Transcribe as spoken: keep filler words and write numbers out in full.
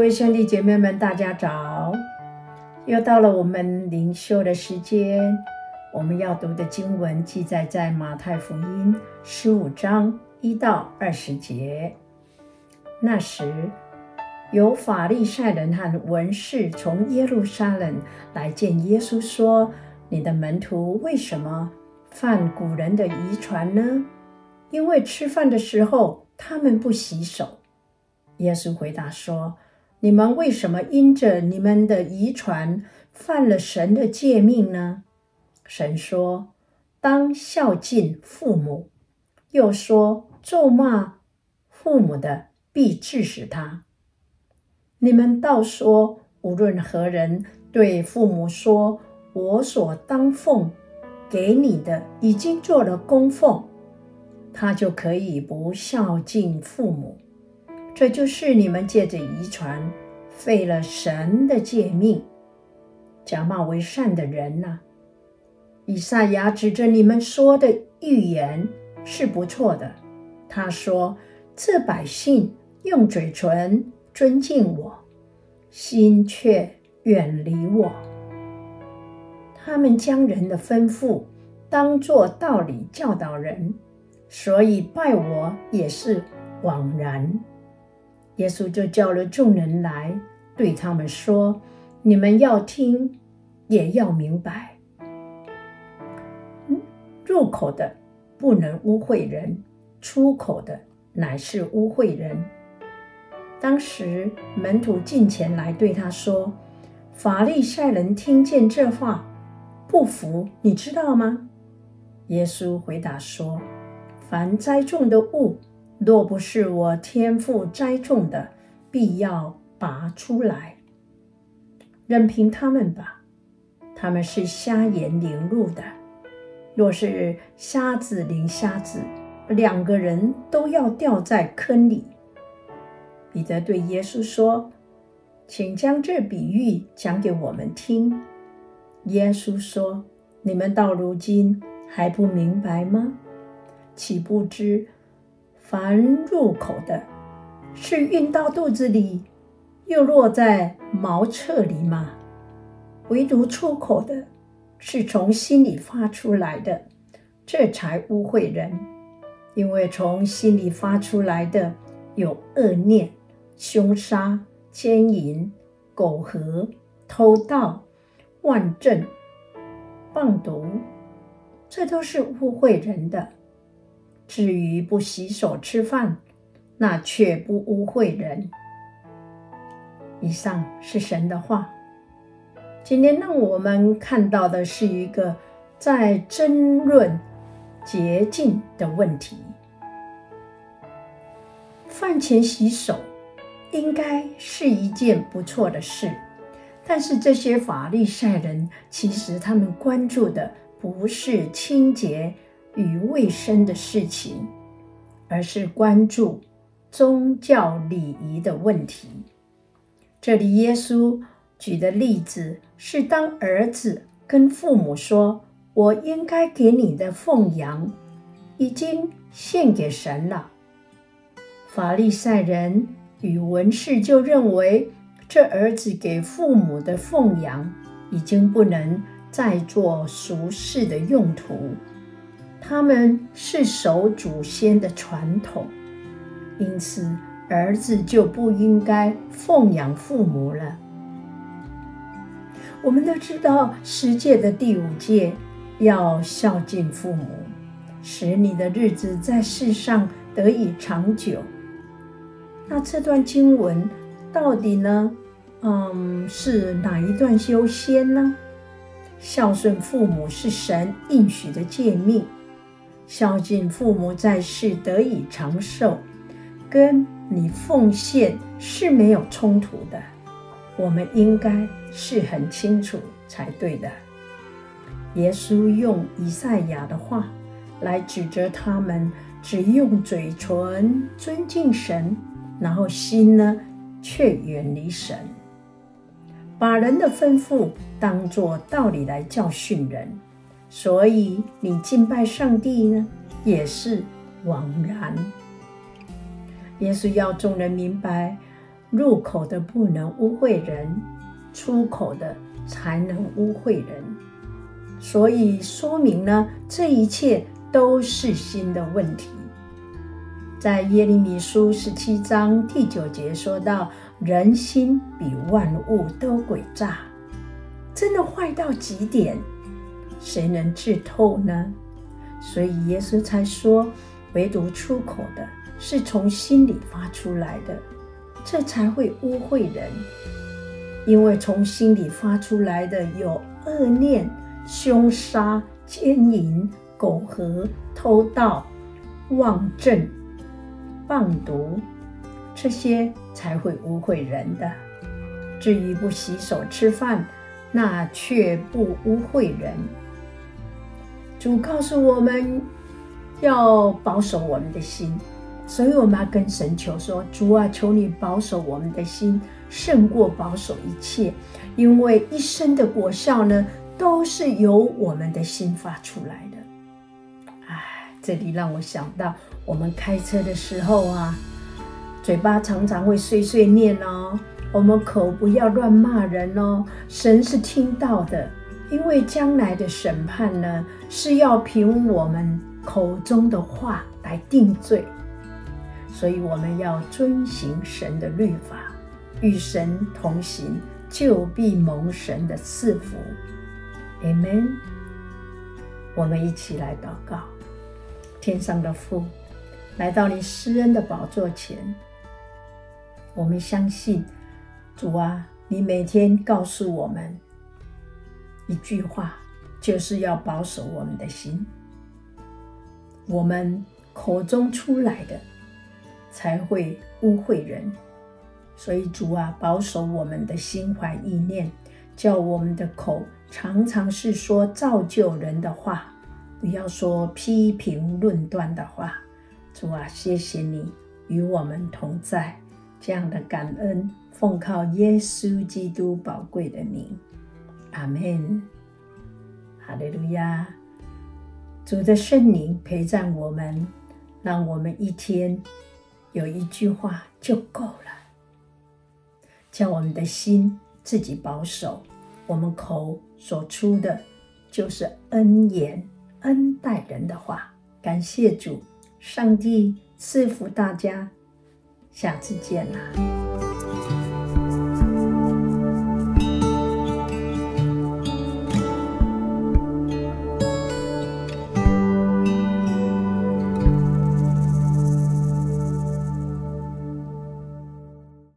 位兄弟姐妹们，大家早！又到了我们灵修的时间。我们要读的经文记载在马太福音十五章一到二十节。那时，有法利赛人和文士从耶路撒冷来见耶稣，说：“你的门徒为什么犯古人的遗传呢？因为吃饭的时候，他们不洗手。”耶稣回答说：“你们为什么因着你们的遗传犯了神的诫命呢？神说：当孝敬父母，又说咒骂父母的，必治死他。你们倒说，无论何人对父母说，我所当奉给你的，已经做了供奉，他就可以不孝敬父母。这就是你们借着遗传废了神的诫命。假冒为善的人啊，以赛亚指着你们说的预言是不错的。他说：这百姓用嘴唇尊敬我，心却远离我。他们将人的吩咐当作道理教导人，所以拜我也是枉然。耶稣就叫了众人来，对他们说：你们要听，也要明白，入口的不能污秽人，出口的乃是污秽人。当时门徒近前来对他说：法利赛人听见这话，不服，你知道吗？耶稣回答说：凡栽种的物，若不是我天父栽种的，必要拔出来。任凭他们吧，他们是瞎眼领路的。若是瞎子领瞎子，两个人都要掉在坑里。彼得对耶稣说：请将这比喻讲给我们听。耶稣说：你们到如今还不明白吗？岂不知凡入口的，是运到肚子里，又落在茅厕里吗？唯独出口的，是从心里发出来的，这才污秽人。因为从心里发出来的，有恶念、凶杀、奸淫、苟合、偷盗、妄证、谤毒，这都是污秽人的。至于不洗手吃饭，那却不污秽人。以上是神的话。今天让我们看到的是一个在争论洁净的问题。饭前洗手应该是一件不错的事，但是这些法利赛人其实他们关注的不是清洁与卫生的事情，而是关注宗教礼仪的问题。这里耶稣举的例子是，当儿子跟父母说：我应该给你的奉羊已经献给神了。法利赛人与文士就认为，这儿子给父母的奉羊已经不能再做俗世的用途，他们是守祖先的传统，因此儿子就不应该奉养父母了。我们都知道十诫的第五诫要孝敬父母，使你的日子在世上得以长久。那这段经文到底呢？嗯，是哪一段优先呢？孝顺父母是神应许的诫命。孝敬父母在世得以长寿，跟你奉献是没有冲突的，我们应该是很清楚才对的。耶稣用以赛亚的话来指责他们，只用嘴唇尊敬神，然后心呢却远离神，把人的吩咐当作道理来教训人。所以你敬拜上帝呢，也是枉然。耶稣要众人明白，入口的不能污秽人，出口的才能污秽人。所以说明呢，这一切都是心的问题。在耶利米书十七章第九节说到，人心比万物都诡诈，真的坏到极点，谁能治透呢？所以耶稣才说，唯独出口的是从心里发出来的，这才会污秽人。因为从心里发出来的有恶念、凶杀、奸淫、苟合、偷盗、妄政、谤毒，这些才会污秽人的。至于不洗手吃饭，那却不污秽人。主告诉我们要保守我们的心，所以我们要跟神求说，主啊，求你保守我们的心，胜过保守一切，因为一生的果效呢，都是由我们的心发出来的。哎，这里让我想到我们开车的时候啊，嘴巴常常会碎碎念哦，我们口不要乱骂人哦，神是听到的，因为将来的审判呢，是要凭我们口中的话来定罪，所以我们要遵行神的律法，与神同行，就必蒙神的赐福。 Amen。 我们一起来祷告。天上的父，来到你施恩的宝座前，我们相信主啊，你每天告诉我们一句话，就是要保守我们的心，我们口中出来的才会污秽人。所以主啊，保守我们的心怀意念，叫我们的口常常是说造就人的话，不要说批评论断的话。主啊，谢谢你与我们同在，这样的感恩奉靠耶稣基督宝贵的名，阿们。哈利路亚。主的圣灵陪伴我们，让我们一天有一句话就够了，叫我们的心自己保守，我们口所出的就是恩言恩待人的话。感谢主，上帝赐福大家，下次见啦。